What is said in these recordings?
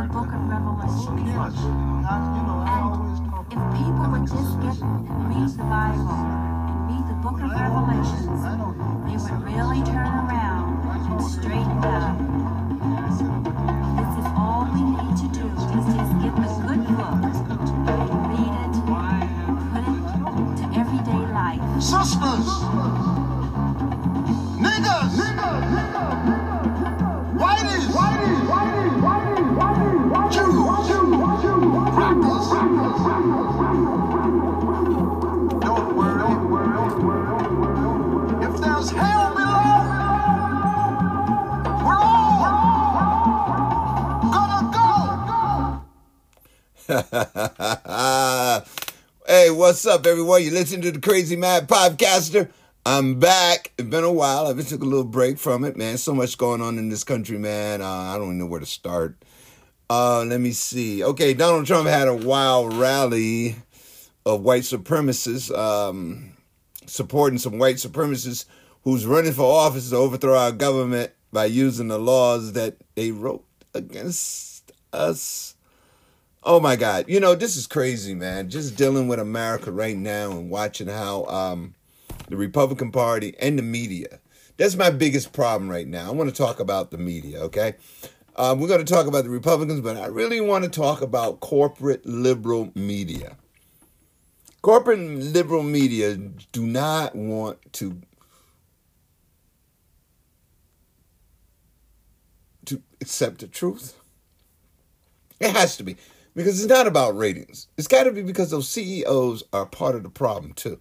the book of Revelation. And if people would just get and read the Bible and read the book of Revelations, they would really turn around and straighten up. This is all we need to do, is just get the good book and read it and put it to everyday life. Sisters! Niggas! Whiteys! Don't worry. If there's hell below, we're all gonna go. Hey, what's up, everyone? You listen to the Crazy Mad Podcaster. I'm back. It's been a while. I took a little break from it, man. So much going on in this country, man. I don't even know where to start. Let me see. Okay, Donald Trump had a wild rally of white supremacists, supporting some white supremacists who's running for office to overthrow our government by using the laws that they wrote against us. Oh, my God. You know, this is crazy, man. Just dealing with America right now and watching how the Republican Party and the media. That's my biggest problem right now. I want to talk about the media, okay? We're going to talk about the Republicans, but I really want to talk about corporate liberal media. Corporate liberal media do not want to accept the truth. It has to be, because it's not about ratings. It's got to be because those CEOs are part of the problem, too.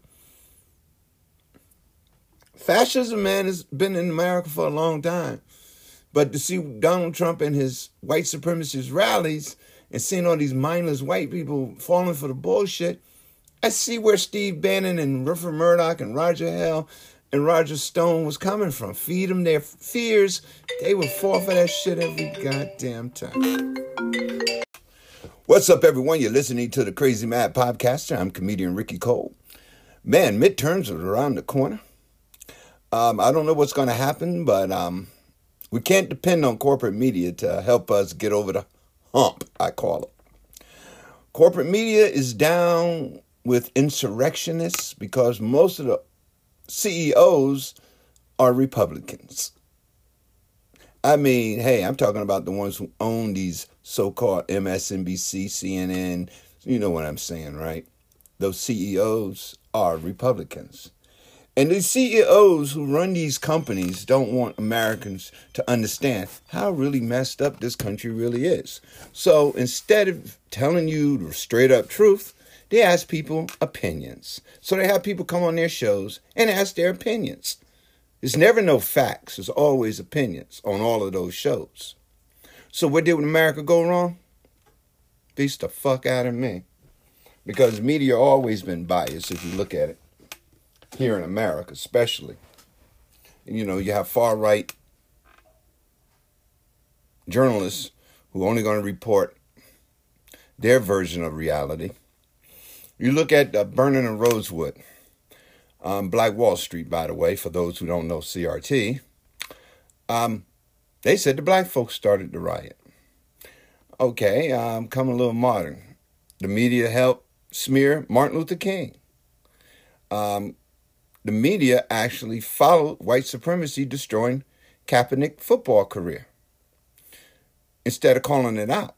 Fascism, man, has been in America for a long time. But to see Donald Trump and his white supremacist rallies and seeing all these mindless white people falling for the bullshit, I see where Steve Bannon and Rupert Murdoch and Roger Ailes and Roger Stone was coming from. Feed them their fears. They would fall for that shit every goddamn time. What's up, everyone? You're listening to the Crazy Mad Podcaster. I'm comedian Ricky Cole. Man, midterms are around the corner. I don't know what's going to happen, but we can't depend on corporate media to help us get over the hump, I call it. Corporate media is down with insurrectionists because most of the CEOs are Republicans. I mean, hey, I'm talking about the ones who own these so-called MSNBC, CNN. You know what I'm saying, right? Those CEOs are Republicans. And the CEOs who run these companies don't want Americans to understand how really messed up this country really is. So instead of telling you the straight up truth, they ask people opinions. So they have people come on their shows and ask their opinions. There's never no facts. There's always opinions on all of those shows. So what did America go wrong? Beats the fuck out of me. Because media always been biased if you look at it. Here in America, especially. And, you know, you have far-right journalists who are only going to report their version of reality. You look at Burning of Rosewood, Black Wall Street, by the way, for those who don't know CRT. They said the black folks started the riot. Okay, come a little modern. The media helped smear Martin Luther King. The media actually followed white supremacy destroying Kaepernick's football career. Instead of calling it out,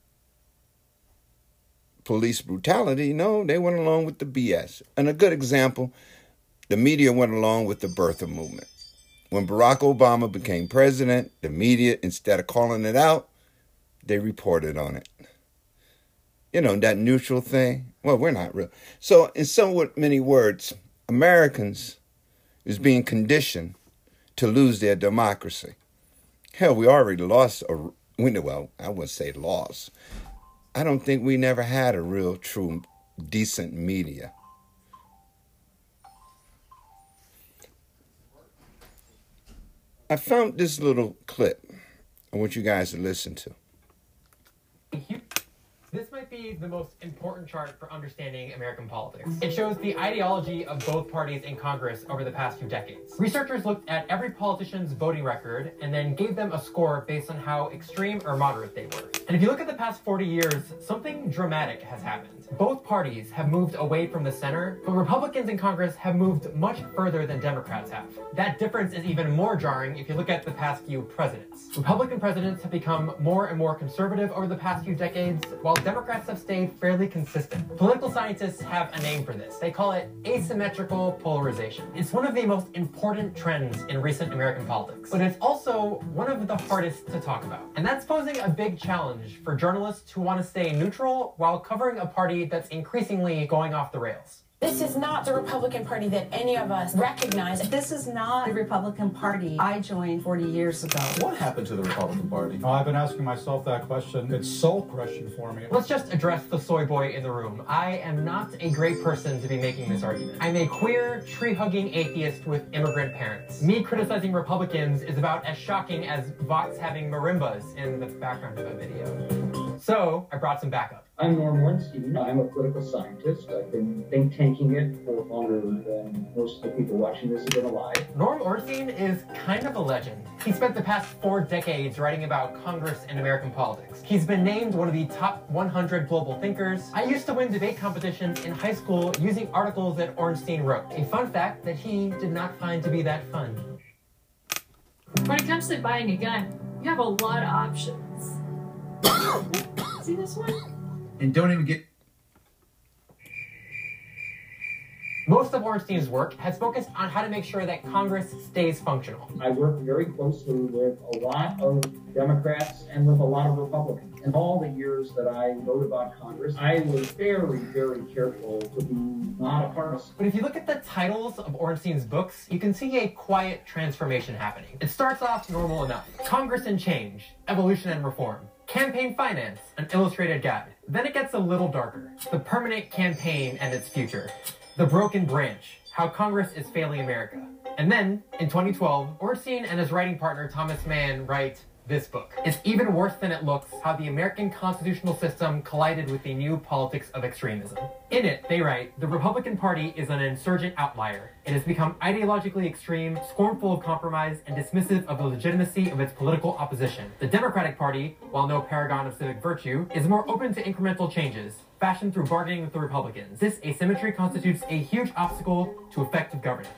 police brutality, no, they went along with the BS. And a good example, the media went along with the birther movement. When Barack Obama became president, the media, instead of calling it out, they reported on it. You know, that neutral thing. Well, we're not real. So in somewhat many words, Americans is being conditioned to lose their democracy. Hell, we already lost. Well, I wouldn't say lost. I don't think we never had a real, true, decent media. I found this little clip I want you guys to listen to. This might be the most important chart for understanding American politics. It shows the ideology of both parties in Congress over the past few decades. Researchers looked at every politician's voting record and then gave them a score based on how extreme or moderate they were. And if you look at the past 40 years, something dramatic has happened. Both parties have moved away from the center, but Republicans in Congress have moved much further than Democrats have. That difference is even more jarring if you look at the past few presidents. Republican presidents have become more and more conservative over the past few decades, while Democrats have stayed fairly consistent. Political scientists have a name for this. They call it asymmetrical polarization. It's one of the most important trends in recent American politics, but it's also one of the hardest to talk about. And that's posing a big challenge for journalists who want to stay neutral while covering a party that's increasingly going off the rails. This is not the Republican Party that any of us recognize. This is not the Republican Party I joined 40 years ago. What happened to the Republican Party? Oh, I've been asking myself that question. It's soul-crushing for me. Let's just address the soy boy in the room. I am not a great person to be making this argument. I'm a queer, tree-hugging atheist with immigrant parents. Me criticizing Republicans is about as shocking as Vox having marimbas in the background of a video. So, I brought some backup. I'm Norm Ornstein. I'm a political scientist. I've been think tanking it for longer than most of the people watching this have been alive. Norm Ornstein is kind of a legend. He spent the past 4 decades writing about Congress and American politics. He's been named one of the top 100 global thinkers. I used to win debate competitions in high school using articles that Ornstein wrote. A fun fact that he did not find to be that fun. When it comes to buying a gun, you have a lot of options. See this one? And don't even get... Most of Ornstein's work has focused on how to make sure that Congress stays functional. I work very closely with a lot of Democrats and with a lot of Republicans. In all the years that I wrote about Congress, I was very, very careful to be not a partisan. But if you look at the titles of Ornstein's books, you can see a quiet transformation happening. It starts off normal enough. Congress and Change, Evolution and Reform. Campaign Finance, an illustrated guide. Then it gets a little darker. The Permanent Campaign and Its Future. The Broken Branch, How Congress is Failing America. And then, in 2012, Ornstein and his writing partner Thomas Mann write this book. It's even worse than it looks, how the American constitutional system collided with the new politics of extremism. In it, they write, the Republican Party is an insurgent outlier. It has become ideologically extreme, scornful of compromise, and dismissive of the legitimacy of its political opposition. The Democratic Party, while no paragon of civic virtue, is more open to incremental changes, fashioned through bargaining with the Republicans. This asymmetry constitutes a huge obstacle to effective governance.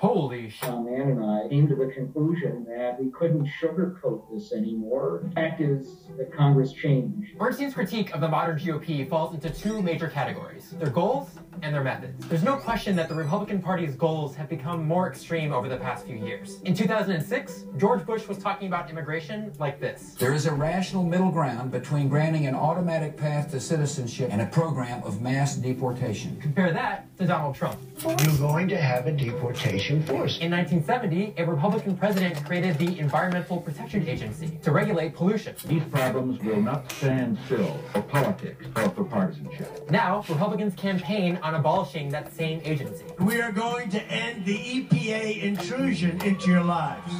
Holy shit. Mann and I came to the conclusion that we couldn't sugarcoat this anymore. The fact is that Congress changed. Ornstein's critique of the modern GOP falls into 2 major categories, their goals and their methods. There's no question that the Republican Party's goals have become more extreme over the past few years. In 2006, George Bush was talking about immigration like this. There is a rational middle ground between granting an automatic path to citizenship and a program of mass deportation. Compare that to Donald Trump. You're going to have a deportation. Force. In 1970, a Republican president created the Environmental Protection Agency to regulate pollution. These problems will not stand still for politics or for partisanship. Now, Republicans campaign on abolishing that same agency. We are going to end the EPA intrusion into your lives.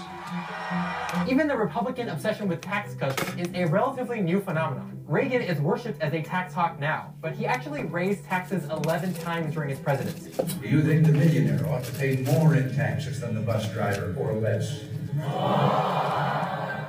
Even the Republican obsession with tax cuts is a relatively new phenomenon. Reagan is worshipped as a tax hawk now, but he actually raised taxes 11 times during his presidency. Do you think the millionaire ought to pay more in taxes than the bus driver, or less?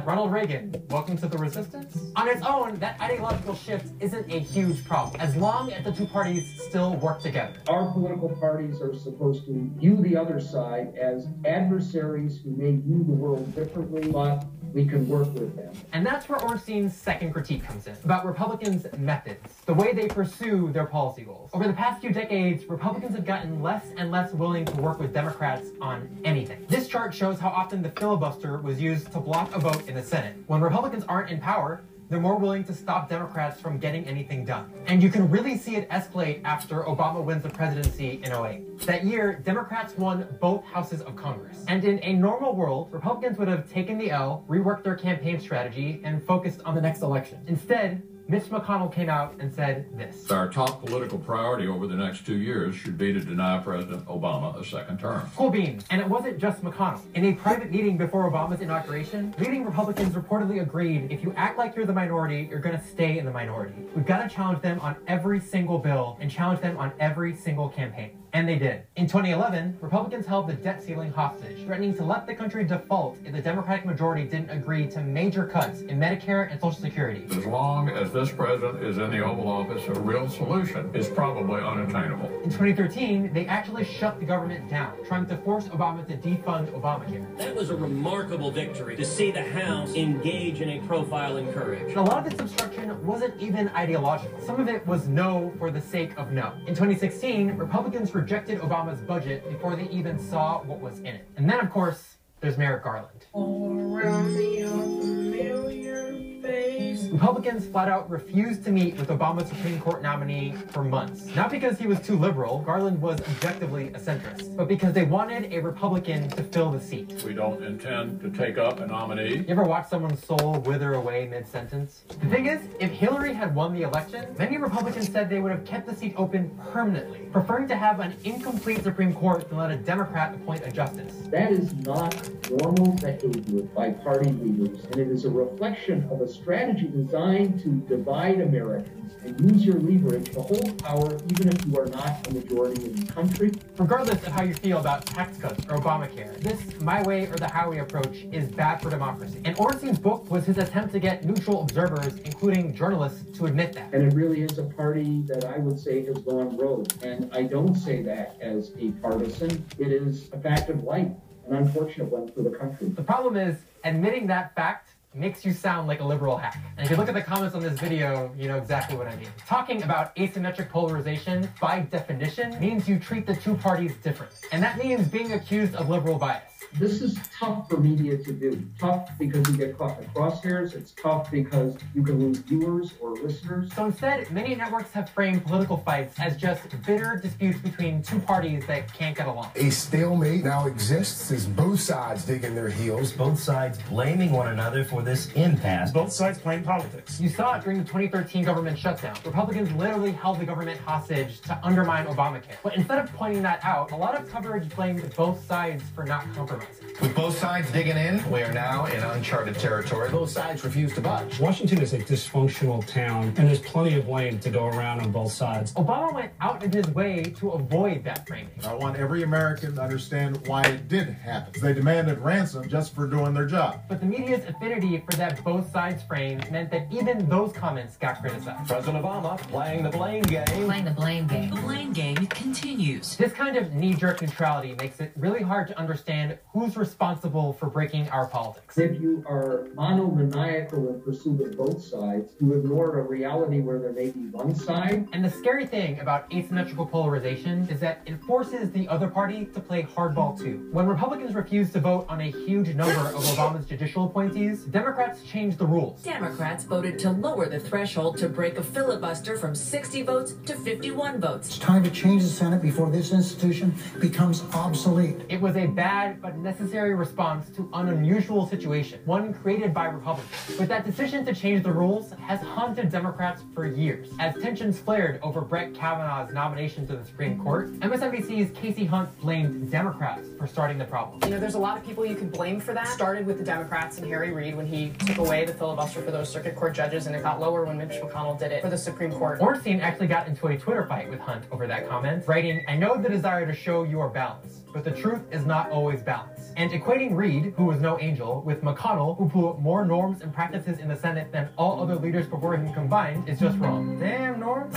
Ronald Reagan, welcome to the resistance? On its own, that ideological shift isn't a huge problem, as long as the 2 parties still work together. Our political parties are supposed to view the other side as adversaries who may view the world differently, but we can work with them. And that's where Ornstein's second critique comes in, about Republicans' methods, the way they pursue their policy goals. Over the past few decades, Republicans have gotten less and less willing to work with Democrats on anything. This chart shows how often the filibuster was used to block a vote in the Senate. When Republicans aren't in power, they're more willing to stop Democrats from getting anything done. And you can really see it escalate after Obama wins the presidency in 2008. That year, Democrats won both houses of Congress. And in a normal world, Republicans would have taken the L, reworked their campaign strategy, and focused on the next election. Instead, Mitch McConnell came out and said this. Our top political priority over the next 2 years should be to deny President Obama a second term. Cool beans. And it wasn't just McConnell. In a private meeting before Obama's inauguration, leading Republicans reportedly agreed, if you act like you're the minority, you're going to stay in the minority. We've got to challenge them on every single bill and challenge them on every single campaign. And they did. In 2011, Republicans held the debt ceiling hostage, threatening to let the country default if the Democratic majority didn't agree to major cuts in Medicare and Social Security. As long as this president is in the Oval Office, a real solution is probably unattainable. In 2013, they actually shut the government down, trying to force Obama to defund Obamacare. That was a remarkable victory to see the House engage in a profile in courage. And a lot of this obstruction wasn't even ideological. Some of it was no for the sake of no. In 2016, Republicans rejected Obama's budget before they even saw what was in it. And then, of course, there's Merrick Garland. All around me are familiar faces. Republicans flat out refused to meet with Obama's Supreme Court nominee for months. Not because he was too liberal, Garland was objectively a centrist, but because they wanted a Republican to fill the seat. We don't intend to take up a nominee. You ever watch someone's soul wither away mid-sentence? The thing is, if Hillary had won the election, many Republicans said they would have kept the seat open permanently, preferring to have an incomplete Supreme Court than let a Democrat appoint a justice. That is not normal behavior by party leaders, and it is a reflection of a strategy designed to divide Americans and use your leverage to hold power even if you are not a majority in the country. Regardless of how you feel about tax cuts or Obamacare, this my way or the highway approach is bad for democracy. And Ornstein's book was his attempt to get neutral observers, including journalists, to admit that. And it really is a party that I would say has gone rogue. And I don't say that as a partisan. It is a fact of life, an unfortunate one for the country. The problem is, admitting that fact makes you sound like a liberal hack. And if you look at the comments on this video, you know exactly what I mean. Talking about asymmetric polarization, by definition, means you treat the two parties differently. And that means being accused of liberal bias. This is tough for media to do. Tough because you get caught in crosshairs. It's tough because you can lose viewers or listeners. So instead, many networks have framed political fights as just bitter disputes between two parties that can't get along. A stalemate now exists as both sides digging their heels. Both sides blaming one another for this impasse. Both sides playing politics. You saw it during the 2013 government shutdown. Republicans literally held the government hostage to undermine Obamacare. But instead of pointing that out, a lot of coverage blamed both sides for not compromising. With both sides digging in, we are now in uncharted territory. Both sides refuse to budge. Washington is a dysfunctional town, and there's plenty of blame to go around on both sides. Obama went out of his way to avoid that framing. I want every American to understand why it did happen. They demanded ransom just for doing their job. But the media's affinity for that both sides frame meant that even those comments got criticized. President Obama playing the blame game. Playing the blame game. The blame game continues. This kind of knee-jerk neutrality makes it really hard to understand who's responsible for breaking our politics. If you are monomaniacal in pursuit of both sides, you ignore a reality where there may be one side. And the scary thing about asymmetrical polarization is that it forces the other party to play hardball too. When Republicans refused to vote on a huge number of Obama's judicial appointees, Democrats changed the rules. Democrats voted to lower the threshold to break a filibuster from 60 votes to 51 votes. It's time to change the Senate before this institution becomes obsolete. It was a bad but necessary response to an unusual situation, one created by Republicans. But that decision to change the rules has haunted Democrats for years. As tensions flared over Brett Kavanaugh's nomination to the Supreme Court, MSNBC's Casey Hunt blamed Democrats for starting the problem. You know, there's a lot of people you can blame for that. It started with the Democrats and Harry Reid when he took away the filibuster for those circuit court judges, and it got lower when Mitch McConnell did it for the Supreme Court. Ornstein actually got into a Twitter fight with Hunt over that comment, writing, "I know the desire to show you are balanced, but the truth is not always balanced." And equating Reid, who was no angel, with McConnell, who blew up more norms and practices in the Senate than all other leaders before him combined, is just wrong. Damn, Norm.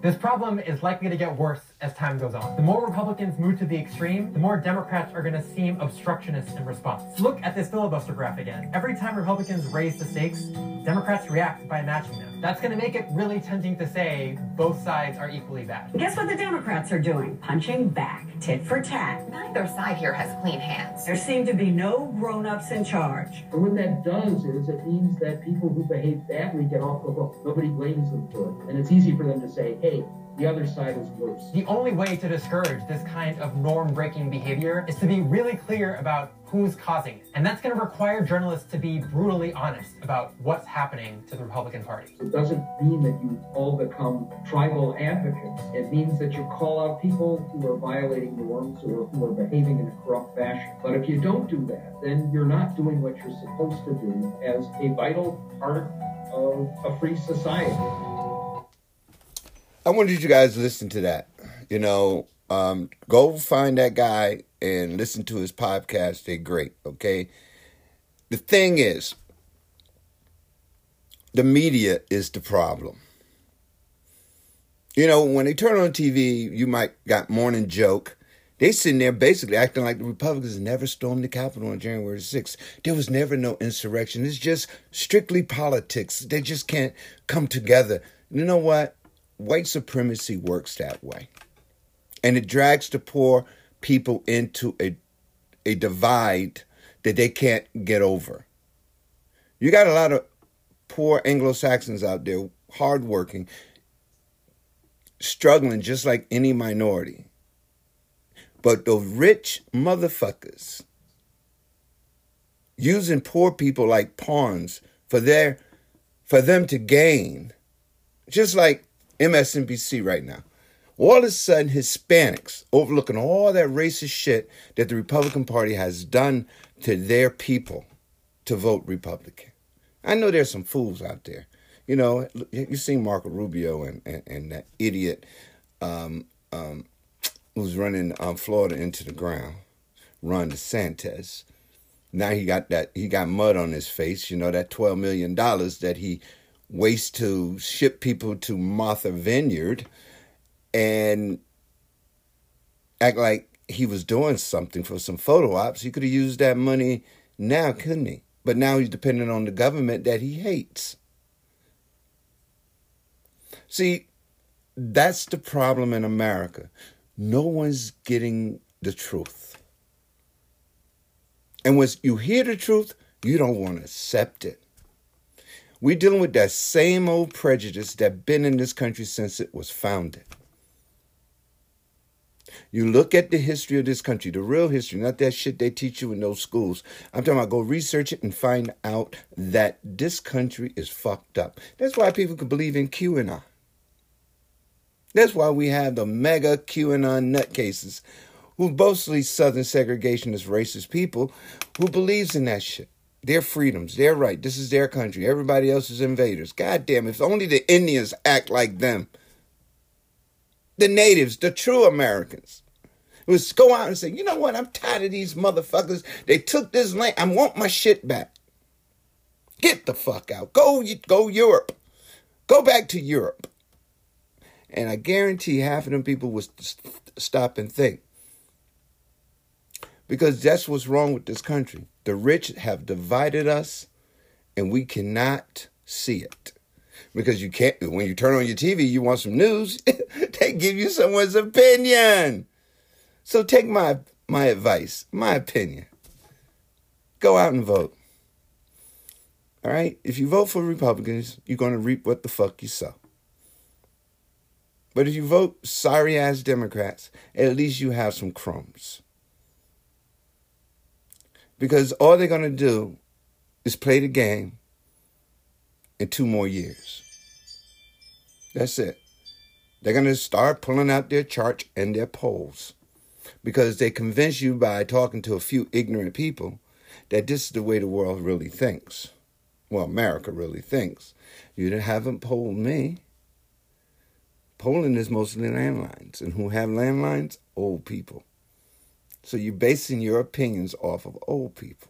This problem is likely to get worse as time goes on. The more Republicans move to the extreme, the more Democrats are going to seem obstructionist in response. Look at this filibuster graph again. Every time Republicans raise the stakes, Democrats react by matching them. That's going to make it really tempting to say both sides are equally bad. Guess what the Democrats are doing? Punching back, tit for tat. Neither side here has clean hands. There seem to be no grown-ups in charge. And what that does is it means that people who behave badly get off the hook. Nobody blames them for it. And it's easy for them to say, hey, the other side is worse. The only way to discourage this kind of norm-breaking behavior is to be really clear about who's causing it. And that's going to require journalists to be brutally honest about what's happening to the Republican Party. It doesn't mean that you all become tribal advocates. It means that you call out people who are violating norms or who are behaving in a corrupt fashion. But if you don't do that, then you're not doing what you're supposed to do as a vital part of a free society. I wanted you guys to listen to that. You know, Go find that guy and listen to his podcast. They're great, okay? The thing is, the media is the problem. You know, when they turn on TV, you might got Morning Joke. They sitting there basically acting like the Republicans never stormed the Capitol on January 6th. There was never no insurrection. It's just strictly politics. They just can't come together. You know what? White supremacy works that way. And it drags the poor people into a divide that they can't get over. You got a lot of poor Anglo-Saxons out there, hardworking, struggling just like any minority. But the rich motherfuckers using poor people like pawns for them to gain, just like MSNBC right now. All of a sudden, Hispanics overlooking all that racist shit that the Republican Party has done to their people to vote Republican. I know there's some fools out there. You know, you see Marco Rubio and that idiot who's running Florida into the ground, Ron DeSantis. Now he got mud on his face. You know, that $12 million that he wastes to ship people to Martha Vineyard and act like he was doing something for some photo ops. He could have used that money now, couldn't he? But now he's dependent on the government that he hates. See, that's the problem in America. No one's getting the truth. And once you hear the truth, you don't want to accept it. We're dealing with that same old prejudice that's been in this country since it was founded. You look at the history of this country, the real history, not that shit they teach you in those schools. I'm talking about go research it and find out that this country is fucked up. That's why people can believe in QAnon. That's why we have the mega QAnon nutcases who mostly Southern segregationist racist people who believes in that shit. Their freedoms, their right. This is their country. Everybody else is invaders. God damn, if only the Indians act like them. The natives, the true Americans. Let's go out and say, you know what? I'm tired of these motherfuckers. They took this land. I want my shit back. Get the fuck out. Go Europe. Go back to Europe. And I guarantee half of them people would stop and think. Because that's what's wrong with this country. The rich have divided us, and we cannot see it. Because you can't, when you turn on your TV, you want some news, they give you someone's opinion. So take my advice, my opinion. Go out and vote. All right? If you vote for Republicans, you're going to reap what the fuck you sow. But if you vote sorry-ass Democrats, at least you have some crumbs. Because all they're going to do is play the game in 2 more years. That's it. They're going to start pulling out their charts and their polls. Because they convince you by talking to a few ignorant people that this is the way the world really thinks. Well, America really thinks. You haven't polled me. Poland is mostly landlines, and who have landlines? Old people. So you're basing your opinions off of old people.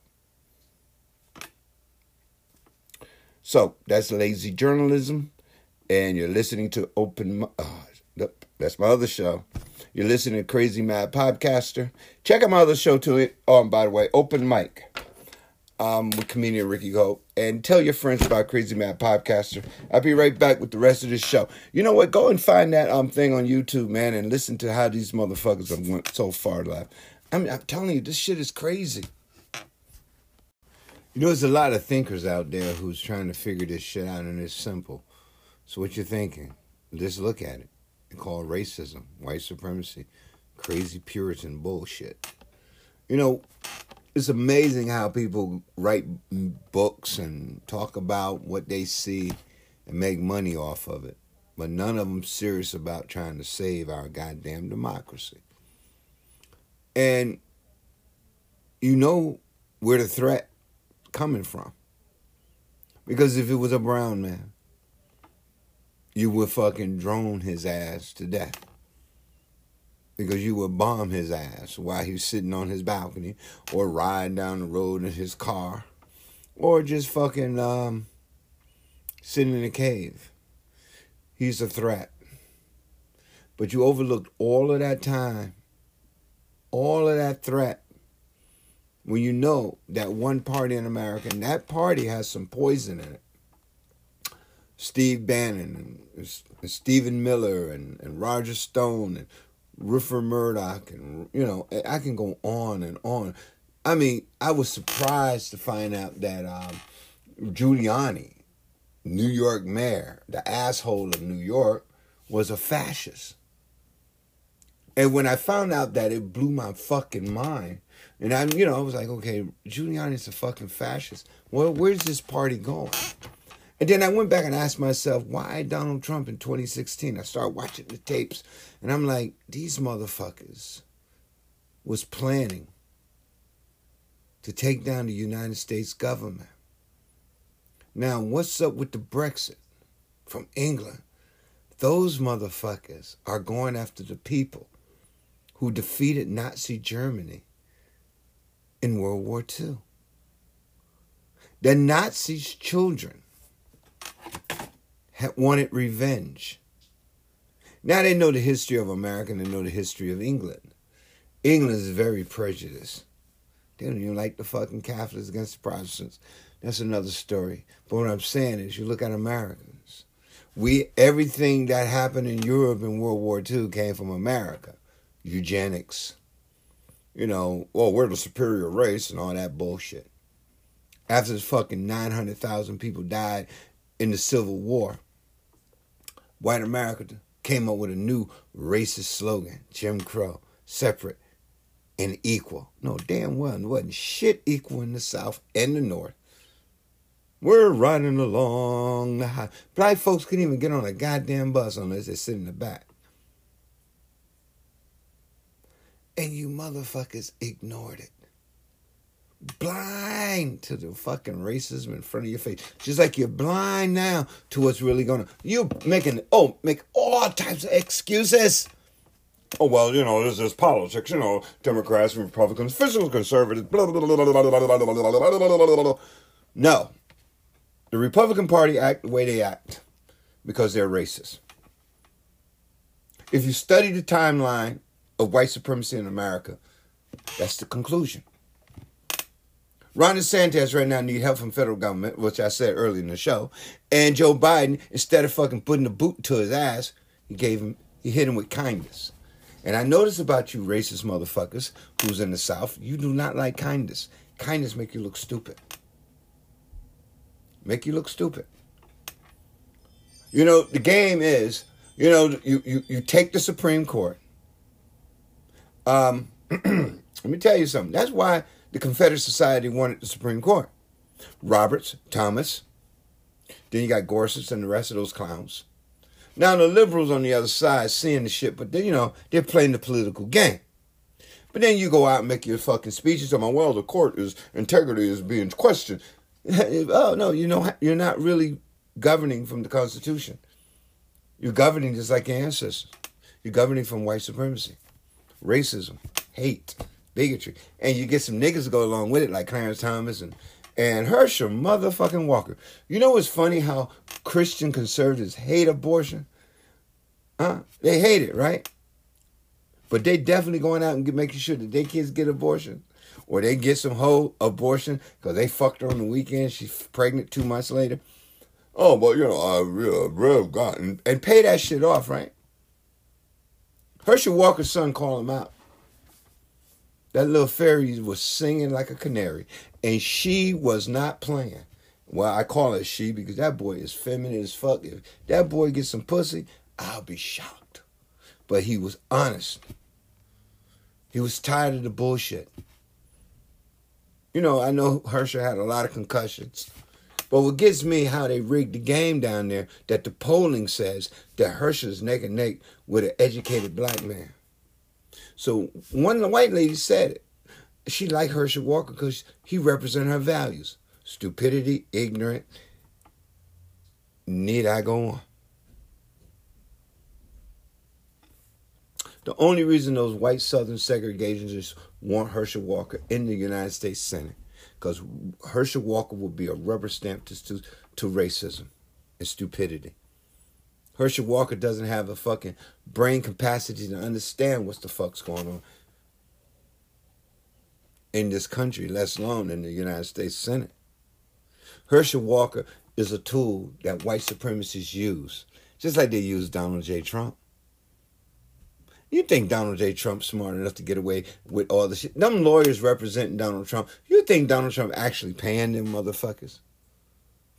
So that's lazy journalism, and you're listening to that's my other show. You're listening to Crazy Mad Podcaster. Check out my other show too. By the way, Open Mic. With comedian Ricky Cole. And tell your friends about Crazy Mad Podcaster. I'll be right back with the rest of this show. You know what? Go and find that thing on YouTube, man, and listen to how these motherfuckers have went so far live. I mean, I'm telling you, this shit is crazy. You know, there's a lot of thinkers out there who's trying to figure this shit out, and it's simple. So what you're thinking? Just look at it. They call it racism, white supremacy, crazy Puritan bullshit. You know, it's amazing how people write books and talk about what they see and make money off of it. But none of them serious about trying to save our goddamn democracy. And you know where the threat coming from. Because if it was a brown man, you would fucking drone his ass to death. because you would bomb his ass while he's sitting on his balcony or ride down the road in his car or just fucking sitting in a cave. He's a threat. But you overlooked all of that time, all of that threat, when you know that one party in America, and that party has some poison in it. Steve Bannon and Stephen Miller and Roger Stone and Rupert Murdoch, and, you know, I can go on and on. I mean, I was surprised to find out that Giuliani, New York mayor, the asshole of New York, was a fascist. And when I found out that, it blew my fucking mind. And I, you know, I was like, okay, Giuliani's a fucking fascist. Well, where's this party going? And then I went back and asked myself, why Donald Trump in 2016? I started watching the tapes, and I'm like, these motherfuckers was planning to take down the United States government. Now, what's up with the Brexit from England? Those motherfuckers are going after the people who defeated Nazi Germany in World War II. The Nazis' children had wanted revenge. Now they know the history of America and they know the history of England. England is very prejudiced. They don't even like the fucking Catholics against the Protestants. That's another story. But what I'm saying is, you look at Americans. Everything that happened in Europe in World War II came from America. Eugenics. You know, well, we're the superior race and all that bullshit. After fucking 900,000 people died in the Civil War, white America came up with a new racist slogan, Jim Crow, separate and equal. No, damn well, it wasn't shit equal in the South and the North. We're riding along the highway. Black folks couldn't even get on a goddamn bus unless they sit in the back. And you motherfuckers ignored it. Blind to the fucking racism in front of your face. Just like you're blind now to what's really going on. You're make all types of excuses. Oh, well, you know, this is politics, you know, Democrats and Republicans, fiscal conservatives, blah, blah, blah, blah, blah, blah, blah, blah, blah, blah, blah, blah, blah. No. The Republican Party act the way they act because they're racist. If you study the timeline of white supremacy in America, that's the conclusion. Ron DeSantis right now need help from federal government, which I said earlier in the show. And Joe Biden, instead of fucking putting a boot to his ass, he hit him with kindness. And I noticed about you racist motherfuckers who's in the South, you do not like kindness. Kindness make you look stupid. Make you look stupid. You know, the game is, you know, you take the Supreme Court. Let me tell you something. That's why the Confederate Society wanted the Supreme Court. Roberts, Thomas. Then you got Gorsuch and the rest of those clowns. Now the liberals on the other side seeing the shit, but then, you know, they're playing the political game. But then you go out and make your fucking speeches about, well, the court is integrity is being questioned. Oh, no, you know, you're not really governing from the Constitution. You're governing just like your ancestors. You're governing from white supremacy, racism, hate, bigotry. And you get some niggas to go along with it, like Clarence Thomas and Herschel motherfucking Walker. You know what's funny, how Christian conservatives hate abortion? They hate it, right? But they definitely going out and making sure that their kids get abortion. Or they get some whole abortion because they fucked her on the weekend. She's pregnant 2 months later. Oh, well, you know, I really got and pay that shit off, right? Herschel Walker's son called him out. That little fairy was singing like a canary. And she was not playing. Well, I call her she because that boy is feminine as fuck. If that boy gets some pussy, I'll be shocked. But he was honest. He was tired of the bullshit. You know, I know Herschel had a lot of concussions. But what gets me how they rigged the game down there, that the polling says that Herschel's neck and neck with an educated black man. So one of the white ladies said it. She liked Herschel Walker because he represented her values. Stupidity, ignorant. Need I go on? The only reason those white Southern segregationists want Herschel Walker in the United States Senate, because Herschel Walker will be a rubber stamp to racism and stupidity. Herschel Walker doesn't have a fucking brain capacity to understand what the fuck's going on in this country, let alone in the United States Senate. Herschel Walker is a tool that white supremacists use, just like they use Donald J. Trump. You think Donald J. Trump's smart enough to get away with all the shit? Them lawyers representing Donald Trump, you think Donald Trump actually paying them motherfuckers?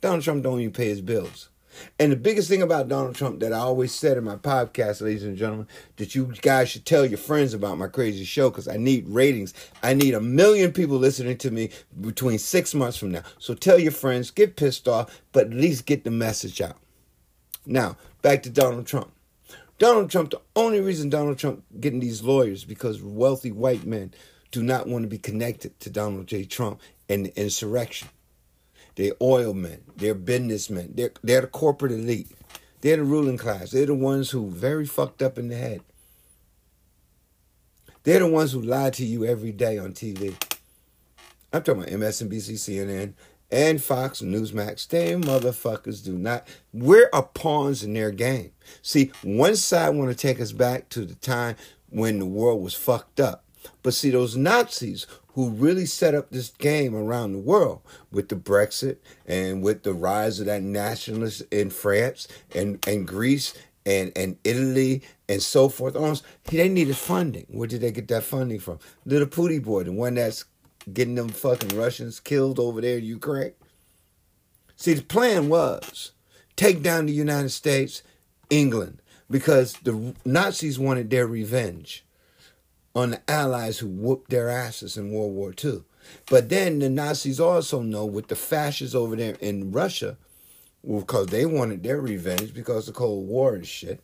Donald Trump don't even pay his bills. And the biggest thing about Donald Trump that I always said in my podcast, ladies and gentlemen, that you guys should tell your friends about my crazy show, because I need ratings. I need 1 million people listening to me between 6 months from now. So tell your friends, get pissed off, but at least get the message out. Now, back to Donald Trump. Donald Trump, the only reason Donald Trump getting these lawyers, because wealthy white men do not want to be connected to Donald J. Trump and the insurrection. They're oil men. They're businessmen. They're the corporate elite. They're the ruling class. They're the ones who very fucked up in the head. They're the ones who lie to you every day on TV. I'm talking about MSNBC, CNN, and Fox, Newsmax. They motherfuckers do not. We're pawns in their game. See, one side want to take us back to the time when the world was fucked up. But see, those Nazis who really set up this game around the world with the Brexit and with the rise of that nationalists in France and Greece and Italy and so forth. They needed funding. Where did they get that funding from? Little Pooty Boy, the one that's getting them fucking Russians killed over there in Ukraine. See, the plan was take down the United States, England, because the Nazis wanted their revenge on the Allies who whooped their asses in World War II. But then the Nazis also know with the fascists over there in Russia, because they wanted their revenge because of the Cold War and shit,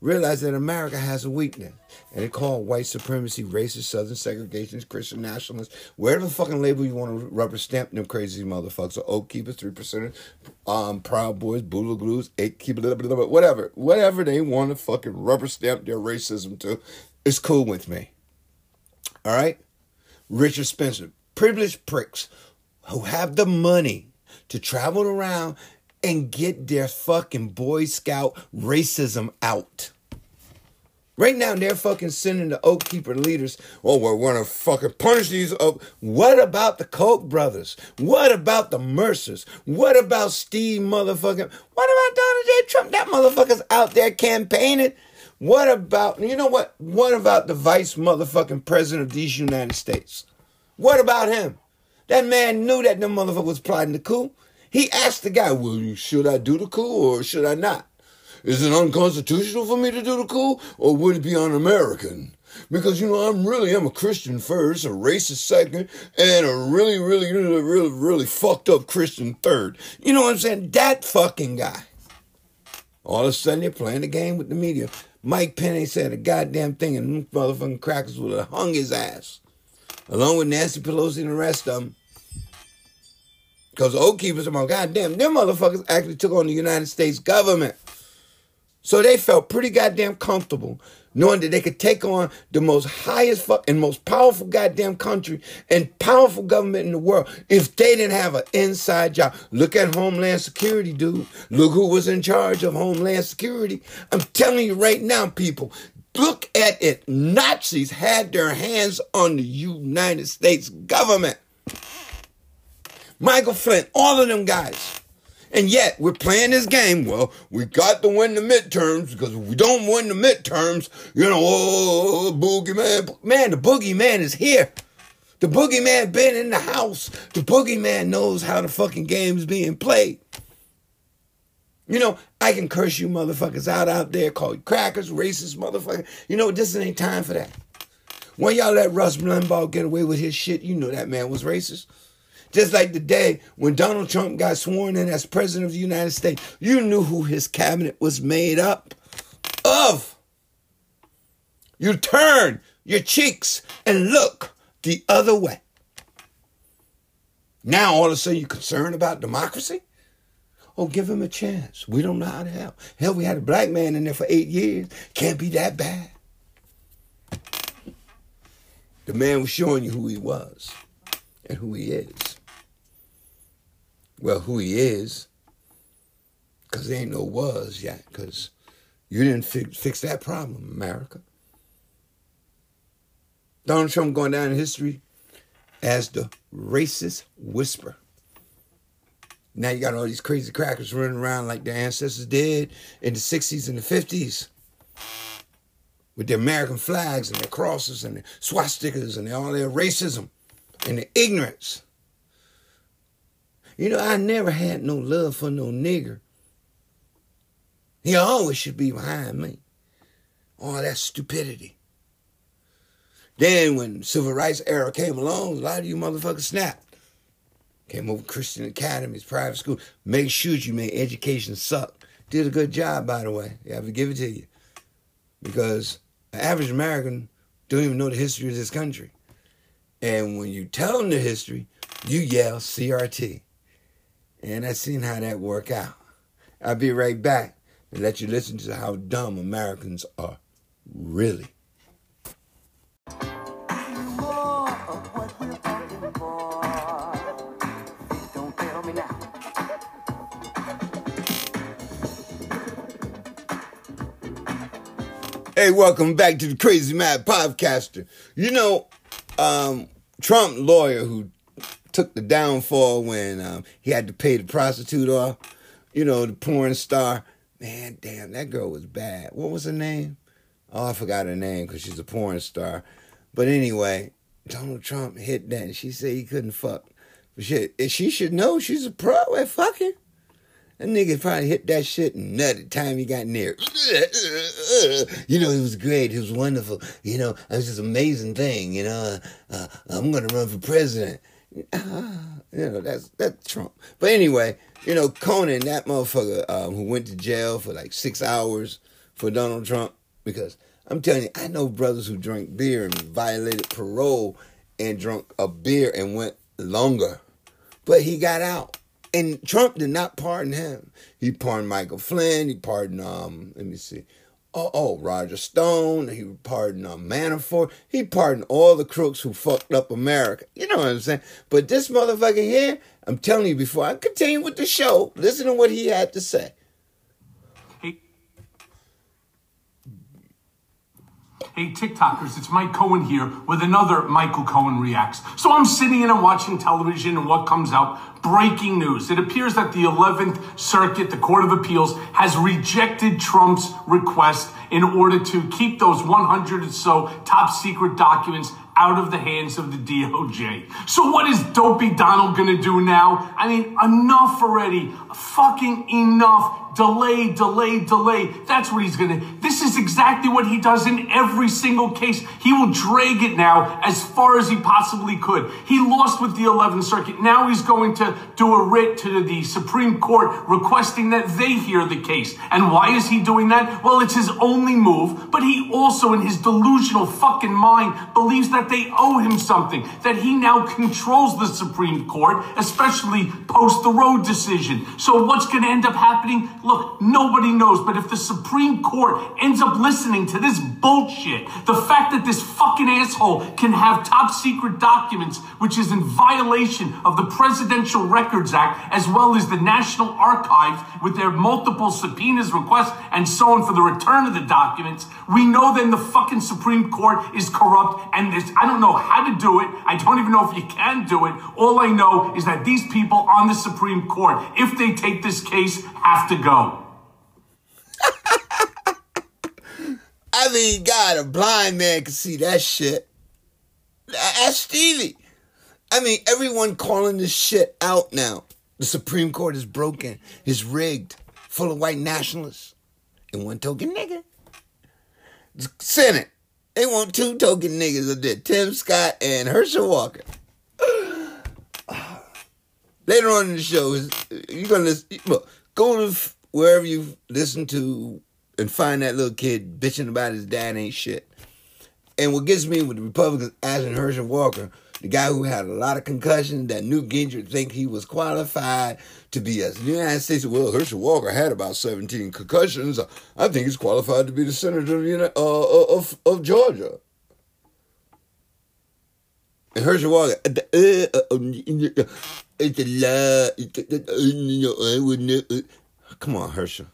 realized that America has a weakness. And they call white supremacy, racist, Southern segregationists, Christian nationalists, wherever the fucking label you want to rubber stamp them crazy motherfuckers. So Oath Keepers, 3%, Proud Boys, Boodaloo Glues, 8 Keepers, whatever. Whatever they want to fucking rubber stamp their racism to, it's cool with me. All right? Richard Spencer. Privileged pricks who have the money to travel around and get their fucking Boy Scout racism out. Right now, they're fucking sending the Oath Keeper leaders, oh, we're going to fucking punish these Oak. What about the Koch brothers? What about the Mercers? What about Steve motherfucking? What about Donald J. Trump? That motherfucker's out there campaigning. What about, you know what? What about the vice motherfucking president of these United States? What about him? That man knew that them motherfuckers was plotting the coup. He asked the guy, well, should I do the coup or should I not? Is it unconstitutional for me to do the coup or would it be un-American? Because, you know, I'm a Christian first, a racist second, and a really fucked up Christian third. You know what I'm saying? That fucking guy. All of a sudden, they're playing the game with the media. Mike Pence ain't said a goddamn thing, and them motherfucking crackers would have hung his ass, along with Nancy Pelosi and the rest of them. Because the Oath Keepers are my goddamn, them motherfuckers actually took on the United States government. So they felt pretty goddamn comfortable knowing that they could take on the most highest and most powerful goddamn country and powerful government in the world if they didn't have an inside job. Look at Homeland Security, dude. Look who was in charge of Homeland Security. I'm telling you right now, people, look at it. Nazis had their hands on the United States government. Michael Flynn, all of them guys. And yet, we're playing this game. Well, we got to win the midterms because if we don't win the midterms, you know, oh, boogeyman. Man, the boogeyman is here. The boogeyman been in the house. The boogeyman knows how the fucking game's being played. You know, I can curse you motherfuckers out there, call you crackers, racist motherfuckers. You know, this ain't time for that. When y'all let Russ Limbaugh get away with his shit, you know that man was racist. Just like the day when Donald Trump got sworn in as president of the United States, you knew who his cabinet was made up of. You turn your cheeks and look the other way. Now all of a sudden you're concerned about democracy? Oh, give him a chance. We don't know how to help. Hell, we had a black man in there for 8 years. Can't be that bad. The man was showing you who he was and who he is. Well, who he is, because there ain't no was yet, because you didn't fix that problem, America. Donald Trump going down in history as the racist whisperer. Now you got all these crazy crackers running around like their ancestors did in the 60s and the 50s with their American flags and their crosses and their swastikas and all their racism and their ignorance. You know, I never had no love for no nigger. He always should be behind me. All that stupidity. Then when civil rights era came along, a lot of you motherfuckers snapped. Came over Christian academies, private school. Made sure you made education suck. Did a good job, by the way. Yeah, I would give it to you. Because the average American don't even know the history of this country. And when you tell them the history, you yell CRT. And I seen how that work out. I'll be right back and let you listen to how dumb Americans are really. Hey, welcome back to the Crazy Mad Podcaster. You know, Trump lawyer who took the downfall when he had to pay the prostitute off, you know, the porn star. Man, damn, that girl was bad. What was her name? Oh, I forgot her name because she's a porn star. But anyway, Donald Trump hit that and she said he couldn't fuck. But shit, she should know she's a pro at fucking. That nigga probably hit that shit and nutted time he got near. You know, it was great. It was wonderful. You know, it was this amazing thing. You know, I'm going to run for president. You know, that's Trump. But anyway, you know, Conan, that motherfucker who went to jail for like 6 hours for Donald Trump. Because I'm telling you, I know brothers who drank beer and violated parole and drunk a beer and went longer. But he got out. And Trump did not pardon him. He pardoned Michael Flynn. He pardoned, Roger Stone. He pardoned Manafort. He pardoned all the crooks who fucked up America. You know what I'm saying? But this motherfucker here, I'm telling you before I continue with the show, listen to what he had to say. Hey, TikTokers, it's Mike Cohen here with another Michael Cohen Reacts. So I'm sitting in and watching television and what comes out, breaking news. It appears that the 11th Circuit, the Court of Appeals, has rejected Trump's request in order to keep those 100 or so top secret documents out of the hands of the DOJ. So what is dopey Donald going to do now? I mean, enough already. Fucking enough. Delay, delay, delay. That's what he's going to... This is exactly what he does in every single case. He will drag it now as far as he possibly could. He lost with the 11th Circuit. Now he's going to do a writ to the Supreme Court requesting that they hear the case. And why is he doing that? Well, it's his only move, but he also, in his delusional fucking mind, believes that they owe him something, that he now controls the Supreme Court, especially post the Roe decision. So what's going to end up happening? Look, nobody knows, but if the Supreme Court ends up listening to this bullshit, the fact that this fucking asshole can have top secret documents, which is in violation of the Presidential Records Act, as well as the National Archives with their multiple subpoenas, requests, and so on for the return of the documents, we know then the fucking Supreme Court is corrupt, and I don't know how to do it. I don't even know if you can do it. All I know is that these people on the Supreme Court, if they take this case, have to go. I mean, God, a blind man can see that shit. That's Stevie. I mean, everyone calling this shit out now. The Supreme Court is broken. It's rigged. Full of white nationalists. And one token nigga. The Senate. They want two token niggas up there. Tim Scott and Herschel Walker. Later on in the show, you're going to listen. Look, go to wherever you listen to and find that little kid bitching about his dad ain't shit. And what gets me with the Republicans asking Herschel Walker, the guy who had a lot of concussions that Newt Gingrich think he was qualified to be as the United States. Well, Herschel Walker had about 17 concussions. I think he's qualified to be the senator of Georgia. Herschel Walker, it's a lie. Come on, Herschel.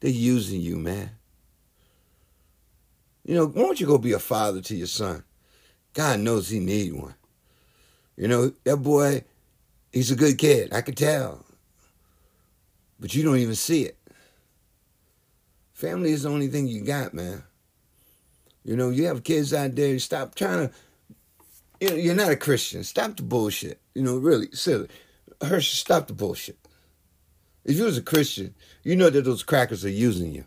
They're using you, man. You know, why don't you go be a father to your son? God knows he need one. You know, that boy, he's a good kid. I can tell. But you don't even see it. Family is the only thing you got, man. You know, you have kids out there. Stop trying to... You know, you're not a Christian. Stop the bullshit. You know, really, silly. Herschel, stop the bullshit. If you was a Christian, you know that those crackers are using you.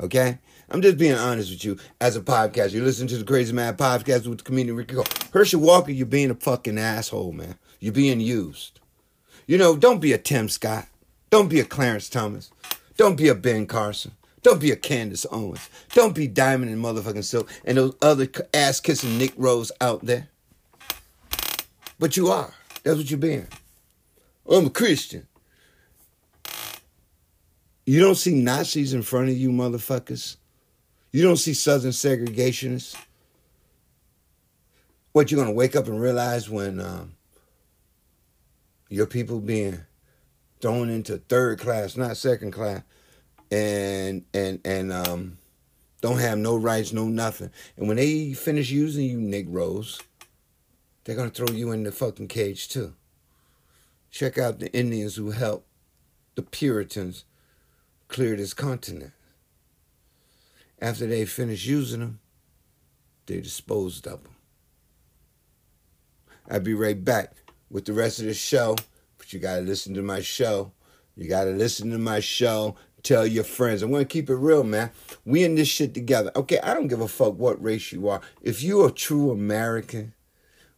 Okay? I'm just being honest with you as a podcast. You listen to the Crazy Mad Podcast with the comedian Ricky Cole. Herschel Walker, you're being a fucking asshole, man. You're being used. You know, don't be a Tim Scott. Don't be a Clarence Thomas. Don't be a Ben Carson. Don't be a Candace Owens. Don't be Diamond and motherfucking Silk and those other ass-kissing Nick Rose out there. But you are. That's what you're being. I'm a Christian. You don't see Nazis in front of you, motherfuckers. You don't see Southern segregationists. What, you're going to wake up and realize when your people being thrown into third class, not second class, and don't have no rights, no nothing. And when they finish using you, Negroes, they're going to throw you in the fucking cage, too. Check out the Indians who helped the Puritans clear this continent. After they finished using them, they disposed of them. I'll be right back with the rest of the show. But you got to listen to my show. You got to listen to my show. Tell your friends. I'm going to keep it real, man. We in this shit together. Okay, I don't give a fuck what race you are. If you're a true American...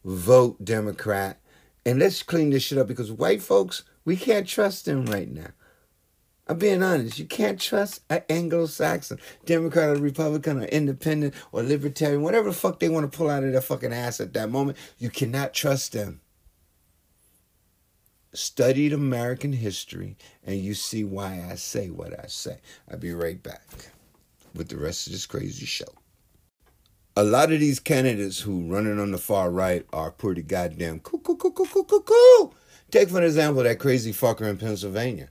Vote Democrat. And let's clean this shit up because white folks, we can't trust them right now. I'm being honest. You can't trust an Anglo-Saxon, Democrat or Republican or Independent or Libertarian, whatever the fuck they want to pull out of their fucking ass at that moment. You cannot trust them. Studied American history and you see why I say what I say. I'll be right back with the rest of this crazy show. A lot of these candidates who running on the far right are pretty goddamn cool. Take, for example, that crazy fucker in Pennsylvania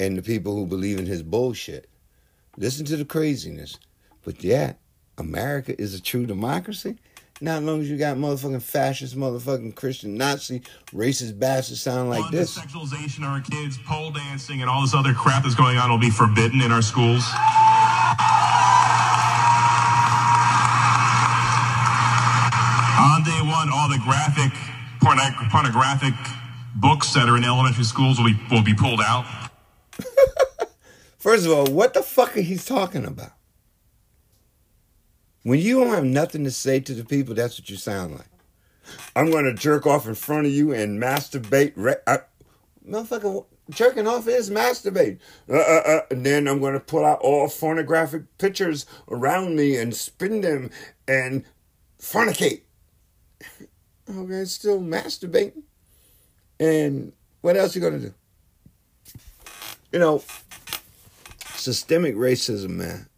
and the people who believe in his bullshit. Listen to the craziness. But yeah, America is a true democracy. Not as long as you got motherfucking fascist, motherfucking Christian, Nazi, racist bastards sound like this. Sexualization of our kids, pole dancing, and all this other crap that's going on will be forbidden in our schools. On day one, all the graphic, pornographic books that are in elementary schools will be pulled out. First of all, what the fuck are he talking about? When you don't have nothing to say to the people, that's what you sound like. I'm going to jerk off in front of you and masturbate. Motherfucker, jerking off is masturbate. And then I'm going to pull out all pornographic pictures around me and spin them and fornicate. Okay, still masturbating. And what else you gonna do? You know, systemic racism, man.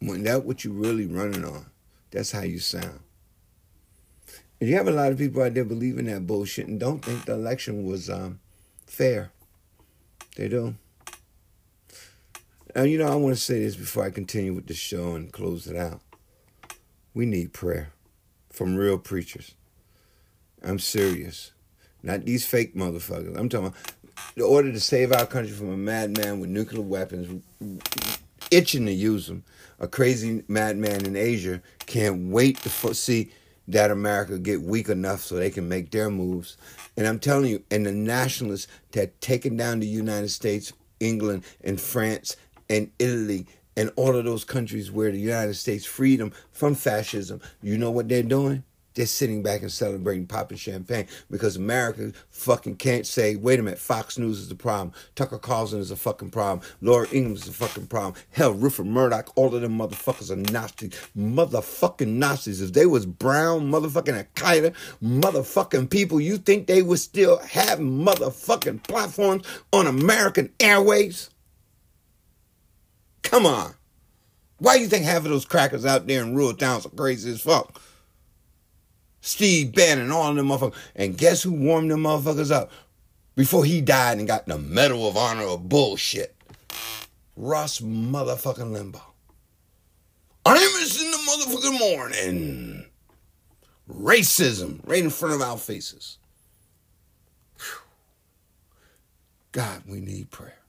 When that's what you really running on, that's how you sound. And you have a lot of people out there believing that bullshit and don't think the election was fair. They do. Now, you know, I want to say this before I continue with the show and close it out. We need prayer from real preachers. I'm serious. Not these fake motherfuckers. I'm talking about the order to save our country from a madman with nuclear weapons, itching to use them. A crazy madman in Asia can't wait to see that America get weak enough so they can make their moves. And I'm telling you, and the nationalists that taken down the United States, England, and France, and Italy, and all of those countries where the United States freedom from fascism, you know what they're doing? They're sitting back and celebrating, popping champagne, because America fucking can't say, wait a minute, Fox News is the problem. Tucker Carlson is a fucking problem. Laura Ingram is a fucking problem. Hell, Rupert Murdoch, all of them motherfuckers are Nazis. Motherfucking Nazis. If they was brown, motherfucking Al-Qaeda, motherfucking people, you think they would still have motherfucking platforms on American Airways? Come on. Why do you think half of those crackers out there in rural towns are crazy as fuck? Steve Bannon, all them motherfuckers. And guess who warmed them motherfuckers up before he died and got the Medal of Honor of bullshit? Russ motherfucking Limbaugh. I'm in the motherfucking morning. Racism right in front of our faces. God, we need prayer.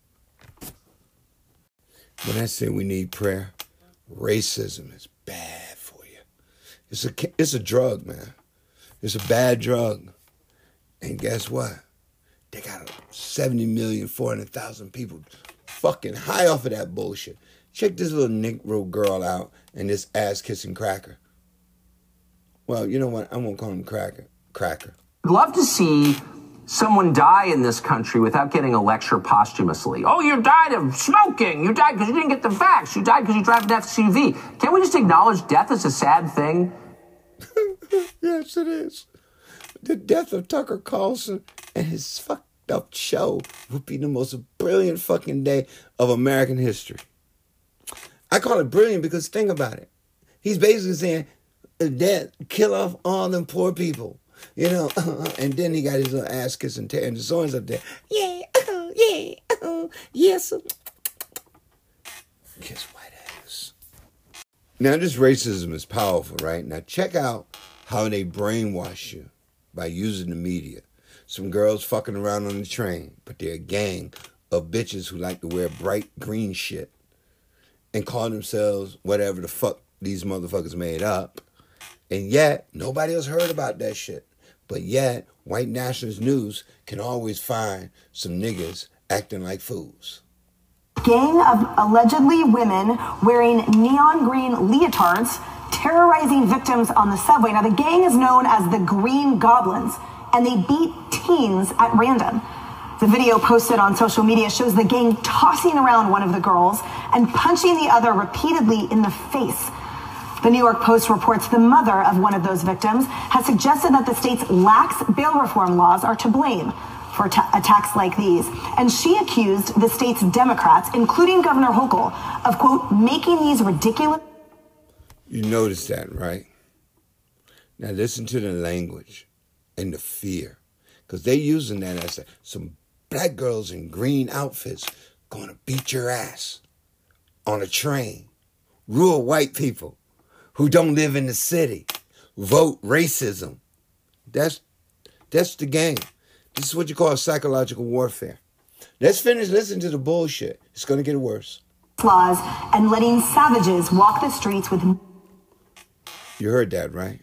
When I say we need prayer, racism is bad for you. It's a drug, man. It's a bad drug. And guess what? They got 70,400,000 people fucking high off of that bullshit. Check this little Negro girl out and this ass-kissing cracker. Well, you know what? I won't call him Cracker. I'd love to see someone die in this country without getting a lecture posthumously. Oh, you died of smoking. You died because you didn't get the facts. You died because you drive an SUV. Can't we just acknowledge death is a sad thing? Yes, it is. The death of Tucker Carlson and his fucked up show would be the most brilliant fucking day of American history. I call it brilliant because think about it. He's basically saying, death, kill off all them poor people, you know. And then he got his little ass kissing and songs up there. Yeah, oh, yeah, oh, yes. Kiss white ass. Now, this racism is powerful, right? Now, check out how they brainwash you by using the media. Some girls fucking around on the train, but they're a gang of bitches who like to wear bright green shit and call themselves whatever the fuck these motherfuckers made up. And yet, nobody else heard about that shit. But yet, white nationalist news can always find some niggas acting like fools. Gang of allegedly women wearing neon green leotards terrorizing victims on the subway. Now, the gang is known as the Green Goblins, and they beat teens at random. The video posted on social media shows the gang tossing around one of the girls and punching the other repeatedly in the face. The New York Post reports the mother of one of those victims has suggested that the state's lax bail reform laws are to blame for attacks like these. And she accused the state's Democrats, including Governor Hochul, of, quote, making these ridiculous... You notice that, right? Now listen to the language and the fear, because they're using that as some black girls in green outfits going to beat your ass on a train, rural white people who don't live in the city, vote racism. That's the game. This is what you call psychological warfare. Let's finish listening to the bullshit. It's going to get worse. Laws and letting savages walk the streets with... You heard that, right?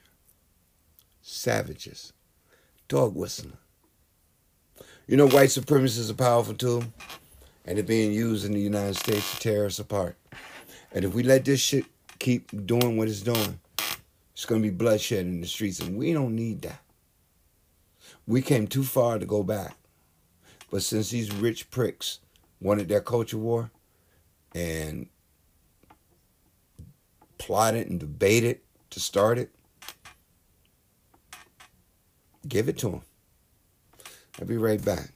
Savages. Dog whistling. You know, white supremacists are powerful too, and they're being used in the United States to tear us apart. And if we let this shit keep doing what it's doing, it's going to be bloodshed in the streets, and we don't need that. We came too far to go back. But since these rich pricks wanted their culture war and plotted and debated to start it, give it to them. I'll be right back.